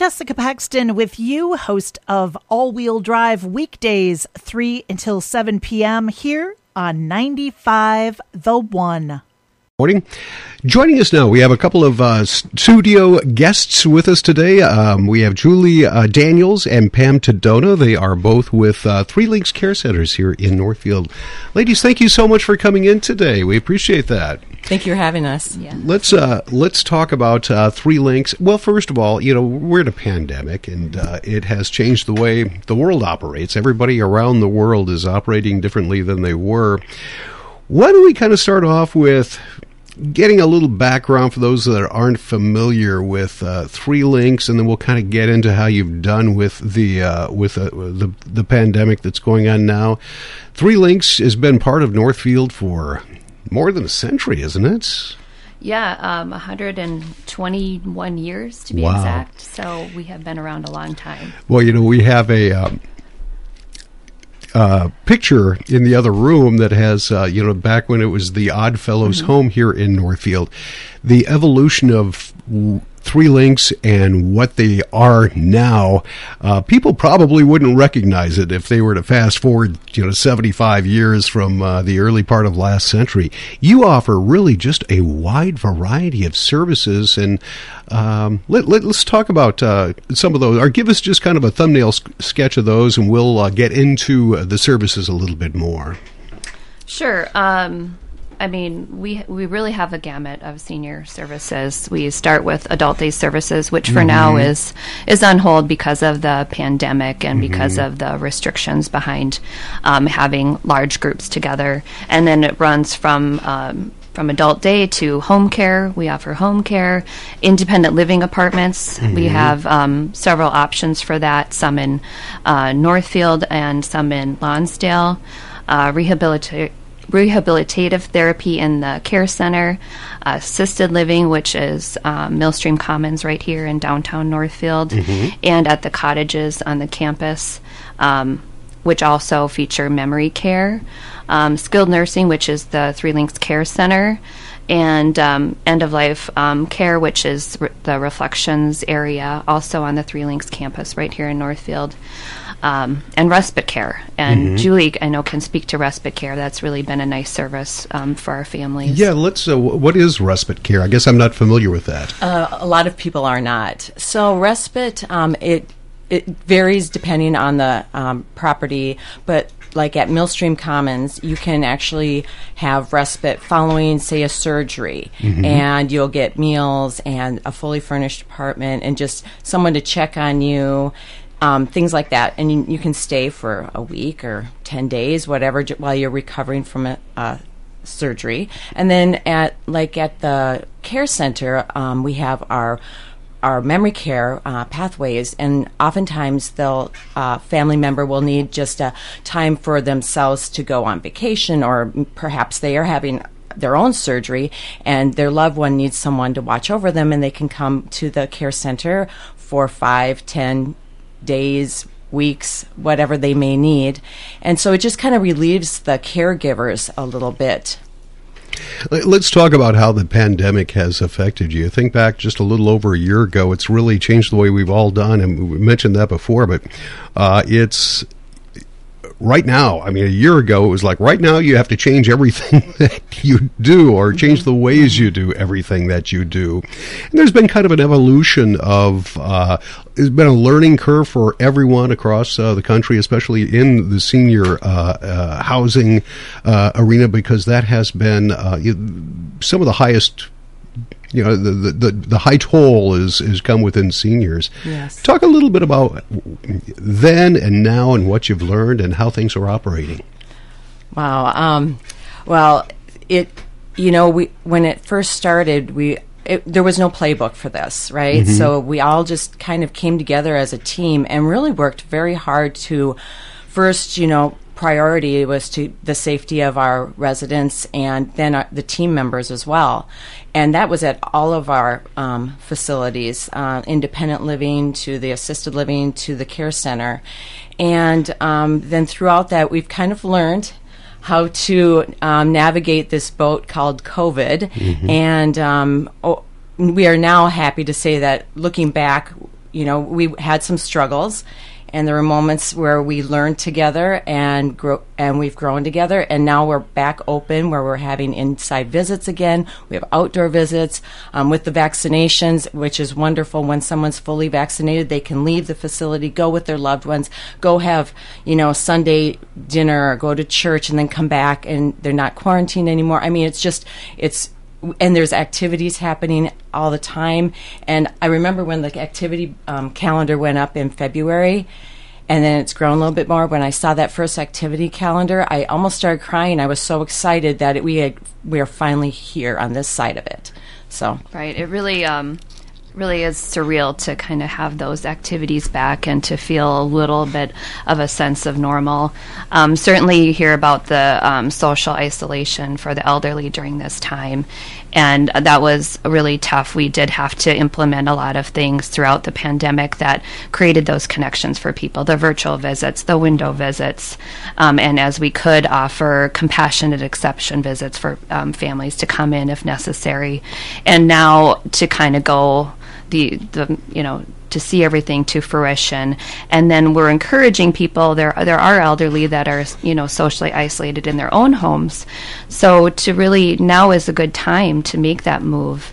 Jessica Paxton with you, host of All Wheel Drive weekdays 3 until 7 p.m. here on 95 The One. Morning. Joining us now, we have a couple of studio guests with us today. We have Julie Daniels and Pam Tidona. They are both with Three Links Care Centers here in Northfield. Ladies, thank you so much for coming in today. We appreciate that. Thank you for having us. Yeah. Let's talk about Three Links. Well, first of all, you know, we're in a pandemic, and it has changed the way the world operates. Everybody around the world is operating differently than they were. Why don't we kind of start off with getting a little background for those that aren't familiar with Three Links, and then we'll kind of get into how you've done with the pandemic that's going on now. Three Links has been part of Northfield for more than a century, isn't it? Yeah, 121 years to be exact. So we have been around a long time. Well, you know, we have a picture in the other room that has, you know, back when it was the Odd Fellows home here in Northfield, the evolution of Three Links and what they are now. People probably wouldn't recognize it if they were to fast forward, you know, 75 years from the early part of last century. You offer really just a wide variety of services, and let's talk about some of those, or give us just kind of a thumbnail sketch of those, and we'll get into the services a little bit more. Sure. I mean, we really have a gamut of senior services. We start with adult day services, which for now is on hold because of the pandemic and because of the restrictions behind having large groups together. And then it runs from adult day to home care. We offer home care, independent living apartments. We have several options for that, some in Northfield and some in Lonsdale. Rehabilitative therapy in the care center, assisted living, which is Millstream Commons right here in downtown Northfield, and at the cottages on the campus, which also feature memory care, skilled nursing, which is the Three Links Care Center, and end-of-life care, which is the Reflections area, also on the Three Links campus right here in Northfield. And respite care. And Julie, I know, can speak to respite care. That's really been a nice service for our families. Yeah, let's. What is respite care? I guess I'm not familiar with that. A lot of people are not. So respite, it varies depending on the property, but like at Millstream Commons, you can actually have respite following, say, a surgery, and you'll get meals and a fully furnished apartment and just someone to check on you. Things like that, and you can stay for a week or 10 days, whatever, while you're recovering from a surgery. And then at the care center, we have our memory care pathways, and oftentimes family member will need just a time for themselves to go on vacation, or perhaps they are having their own surgery and their loved one needs someone to watch over them, and they can come to the care center for 5, 10 days, weeks, whatever they may need. And so it just kind of relieves the caregivers a little bit. Let's talk about how the pandemic has affected you. Think back just a little over a year ago. It's really changed the way we've all done, and we mentioned that before, but it's right now. I mean, a year ago, it was like right now you have to change everything that you do, or change the ways you do everything that you do. And there's been kind of an evolution of, it's been a learning curve for everyone across the country, especially in the senior housing arena, because that has been some of the highest. You know, the high toll is come within seniors. Yes. Talk a little bit about then and now and what you've learned and how things are operating. Wow. Well, when it first started, there was no playbook for this, right? So we all just kind of came together as a team and really worked very hard to first, you know, priority was to the safety of our residents and then the team members as well. And that was at all of our facilities, independent living to the assisted living to the care center. And then throughout that, we've kind of learned how to navigate this boat called COVID. And we are now happy to say that looking back, you know, we had some struggles, and there were moments where we learned together and we've grown together, and now we're back open where we're having inside visits again. We have outdoor visits with the vaccinations, which is wonderful. When someone's fully vaccinated, they can leave the facility, go with their loved ones, go have, you know, Sunday dinner or go to church and then come back, and they're not quarantined anymore. I mean, it's just, it's, and there's activities happening all the time. And I remember when the activity calendar went up in February, and then it's grown a little bit more. When I saw that first activity calendar, I almost started crying. I was so excited that we are finally here on this side of it. So right, it really really is surreal to kind of have those activities back and to feel a little bit of a sense of normal. Certainly you hear about the social isolation for the elderly during this time, and that was really tough. We did have to implement a lot of things throughout the pandemic that created those connections for people, the virtual visits, the window visits, and as we could offer compassionate exception visits for families to come in if necessary. And now to kind of go the you know, to see everything to fruition. And then we're encouraging people, there are elderly that are, you know, socially isolated in their own homes, so to really, now is a good time to make that move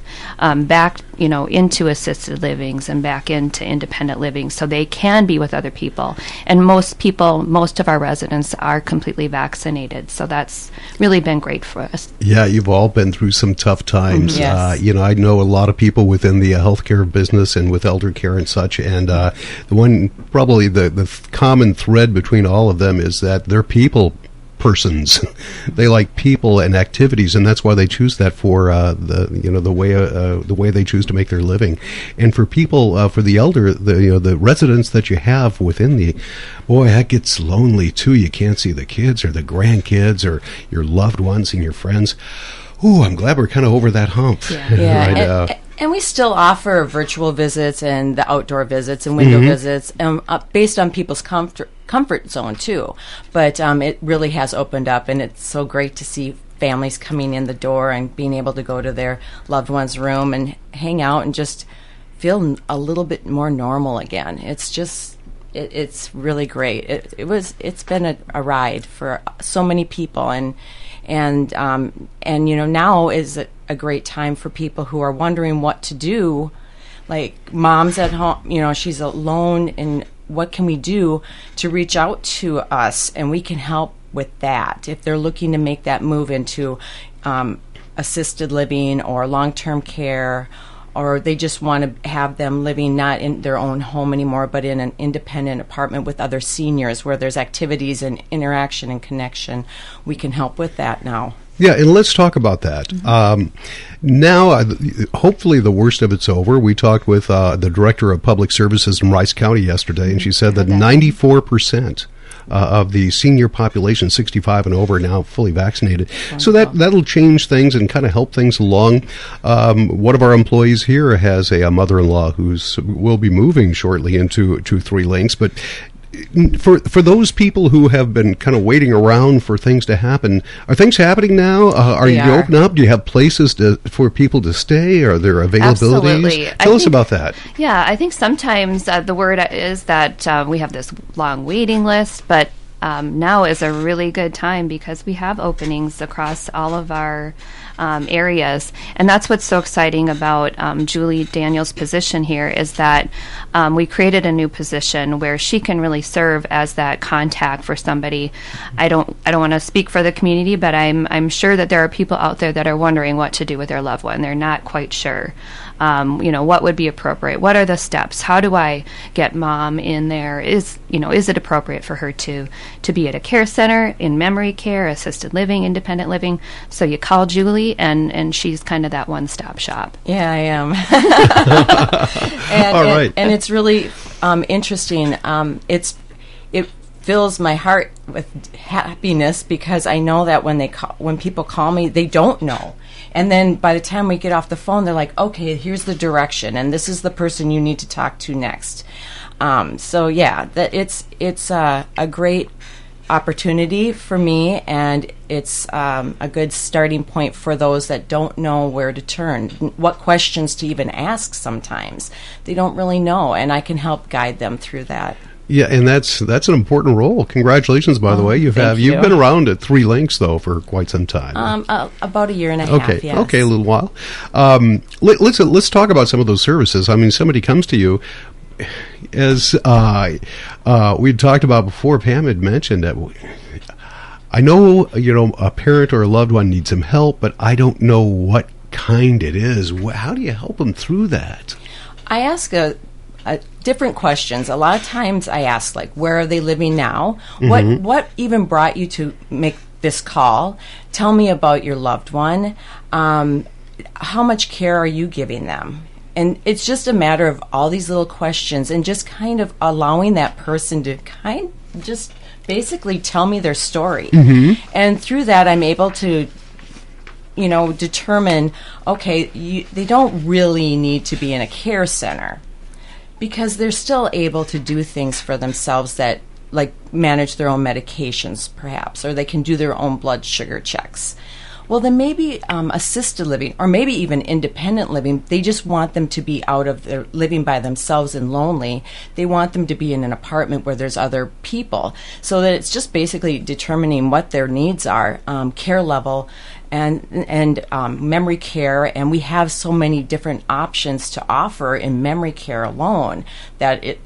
back, you know, into assisted livings and back into independent living, so they can be with other people. And most of our residents are completely vaccinated, so that's really been great for us. Yeah, you've all been through some tough times. Yes. You know, I know a lot of people within the healthcare business and with elder care and such, and the one, probably the common thread between all of them is that they're people persons. They like people and activities, and that's why they choose that for the way they choose to make their living. And for people, for the elder, the residents that you have within the, boy, that gets lonely too. You can't see the kids or the grandkids or your loved ones and your friends. Ooh, I'm glad we're kind of over that hump. Yeah. Yeah. Right, and we still offer virtual visits and the outdoor visits and window visits, and based on people's comfort zone too. But it really has opened up, and it's so great to see families coming in the door and being able to go to their loved one's room and hang out and just feel a little bit more normal again. It's just, it's really great. It's been a ride for so many people, and you know, now is a great time for people who are wondering what to do, like mom's at home, you know, she's alone, and what can we do to reach out to us, and we can help with that if they're looking to make that move into assisted living or long-term care, or they just want to have them living not in their own home anymore, but in an independent apartment with other seniors where there's activities and interaction and connection. We can help with that now. Yeah, and let's talk about that. Now, hopefully the worst of it's over. We talked with the Director of Public Services in Rice County yesterday, and she said that 94% of the senior population, 65 and over, now fully vaccinated. Wonderful. So that'll change things and kind of help things along. One of our employees here has a mother-in-law will be moving shortly into Three Links, but for those people who have been kind of waiting around for things to happen, are things happening now? Are you open up? Do you have places for people to stay? Are there availabilities? Absolutely. Tell us about that. Yeah, I think sometimes the word is that we have this long waiting list, but now is a really good time because we have openings across all of our areas. And that's what's so exciting about Julie Daniels' position here, is that we created a new position where she can really serve as that contact for somebody. I don't want to speak for the community, but I'm sure that there are people out there that are wondering what to do with their loved one. They're not quite sure. You know, what would be appropriate? What are the steps? How do I get mom in there? Is it appropriate for her to be at a care center, in memory care, assisted living, independent living? So you call Julie, and she's kind of that one-stop shop. Yeah, I am. All right. And it's really interesting. It fills my heart with happiness, because I know that when people call me, they don't know. And then by the time we get off the phone, they're like, okay, here's the direction, and this is the person you need to talk to next. So yeah, that it's a great opportunity for me, and it's a good starting point for those that don't know where to turn, what questions to even ask. Sometimes they don't really know, and I can help guide them through that. Yeah, and that's an important role. Congratulations, by the way. You've been around at Three Links, though, for quite some time. About a year and a half, yes. Okay, a little while. Let's talk about some of those services. I mean, somebody comes to you, as we've talked about before, Pam had mentioned that I know, a parent or a loved one needs some help, but I don't know what kind it is. How do you help them through that? I ask different questions. A lot of times I ask, where are they living now? Mm-hmm. What even brought you to make this call? Tell me about your loved one. How much care are you giving them? And it's just a matter of all these little questions and just kind of allowing that person to just basically tell me their story. Mm-hmm. And through that, I'm able to determine, they don't really need to be in a care center, because they're still able to do things for themselves that, manage their own medications, perhaps, or they can do their own blood sugar checks. Well, then maybe assisted living, or maybe even independent living, they just want them to be out of their living by themselves and lonely. They want them to be in an apartment where there's other people, so that it's just basically determining what their needs are, care level, and memory care. And we have so many different options to offer in memory care alone that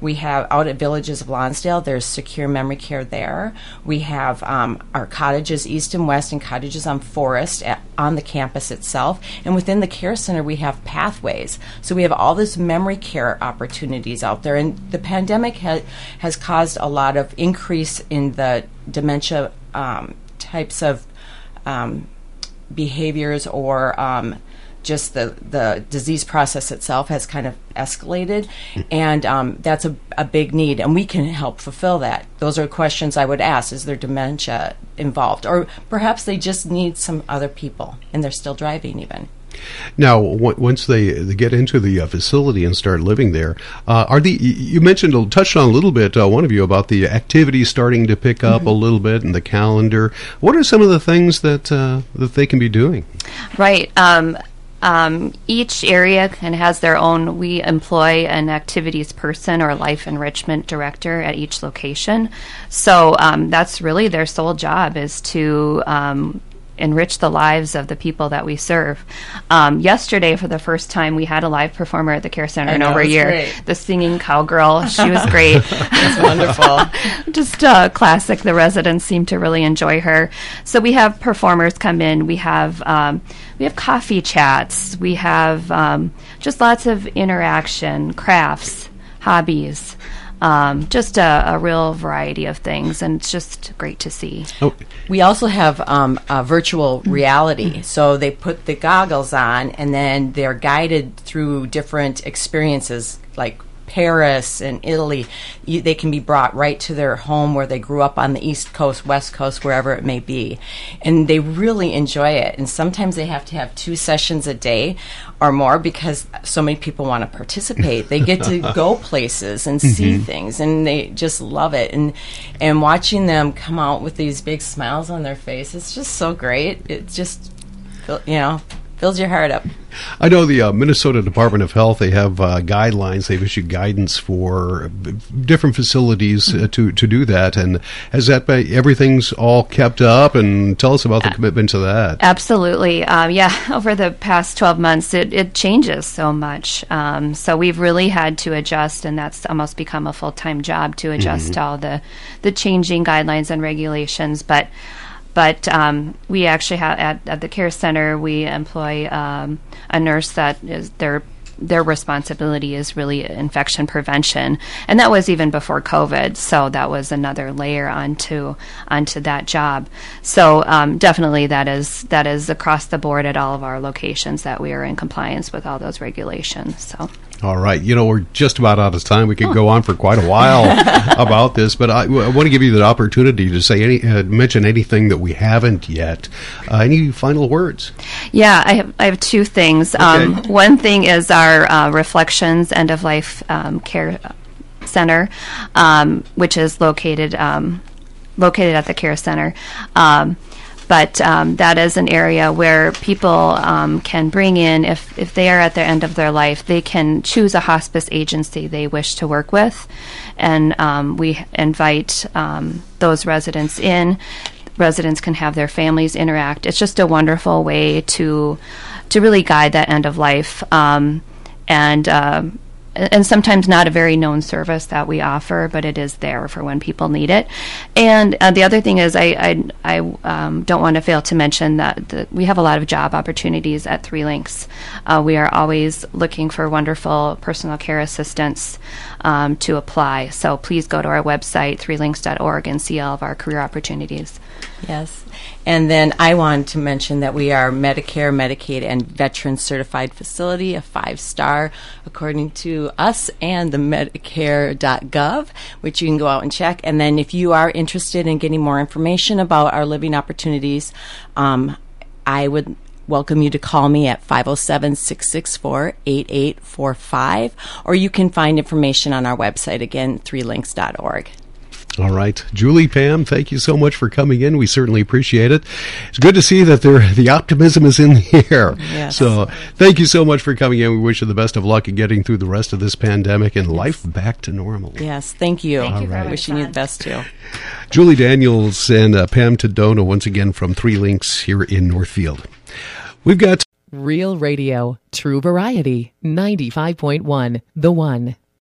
we have out at Villages of Lonsdale. There's secure memory care there. We have our cottages east and west, and cottages on Forest on the campus itself, and within the care center we have Pathways. So we have all this memory care opportunities out there, and the pandemic has caused a lot of increase in the dementia types of behaviors, or just the disease process itself has kind of escalated, and that's a big need, and we can help fulfill that. Those are questions I would ask. Is there dementia involved? Or perhaps they just need some other people, and they're still driving even. Now, once they get into the facility and start living there, touched on a little bit, one of you, about the activities starting to pick up mm-hmm. a little bit, and the calendar. What are some of the things that they can be doing? Right. Each area kind of has their own. We employ an activities person or life enrichment director at each location. So that's really their sole job, is to enrich the lives of the people that we serve. Yesterday, for the first time, we had a live performer at the care center in over a year. Great. The singing cowgirl, she was great. That's wonderful. Just classic. The residents seem to really enjoy her. So we have performers come in. We have coffee chats. We have just lots of interaction, crafts, hobbies. Just a real variety of things, and it's just great to see. Oh. We also have a virtual reality. So they put the goggles on, and then they're guided through different experiences like Paris and Italy. They can be brought right to their home where they grew up, on the East Coast, West Coast, wherever it may be. And they really enjoy it. And sometimes they have to have 2 sessions a day or more, because so many people want to participate. They get to go places and see mm-hmm. things, and they just love it. And watching them come out with these big smiles on their face, it's just so great. It just, fills your heart up. I know the Minnesota Department of Health, they have guidelines. They've issued guidance for different facilities to do that. And has that been, everything's all kept up? And tell us about the commitment to that. Absolutely. Over the past 12 months, it changes so much. So we've really had to adjust, and that's almost become a full-time job to adjust mm-hmm. to all the changing guidelines and regulations. But we actually have at the care center, we employ a nurse that is their responsibility is really infection prevention, and that was even before COVID. So that was another layer onto that job. So definitely that is across the board at all of our locations that we are in compliance with all those regulations. So. All right. We're just about out of time. We could go on for quite a while about this, but I want to give you the opportunity to say mention anything that we haven't yet. Any final words? Yeah, I have 2 things. Okay. One thing is our Reflections end-of-life care center, which is located located at the care center. But that is an area where people can bring in, if they are at the end of their life, they can choose a hospice agency they wish to work with. And we invite those residents in. Residents can have their families interact. It's just a wonderful way to really guide that end of life. And sometimes not a very known service that we offer, but it is there for when people need it. And the other thing is I don't want to fail to mention that we have a lot of job opportunities at Three Links. We are always looking for wonderful personal care assistants to apply. So please go to our website, threelinks.org, and see all of our career opportunities. Yes. And then I want to mention that we are Medicare, Medicaid, and Veteran-certified facility, a 5-star, according to us and the Medicare.gov, which you can go out and check. And then if you are interested in getting more information about our living opportunities, I would welcome you to call me at 507-664-8845, or you can find information on our website, again, threelinks.org. All right. Julie, Pam, thank you so much for coming in. We certainly appreciate it. It's good to see that the optimism is in the air. Yes. So thank you so much for coming in. We wish you the best of luck in getting through the rest of this pandemic and life back to normal. Yes, thank you. Thank you for wishing you the best, too. Julie Daniels and Pam Tidona, once again, from Three Links here in Northfield. We've got Real Radio, True Variety, 95.1, The One.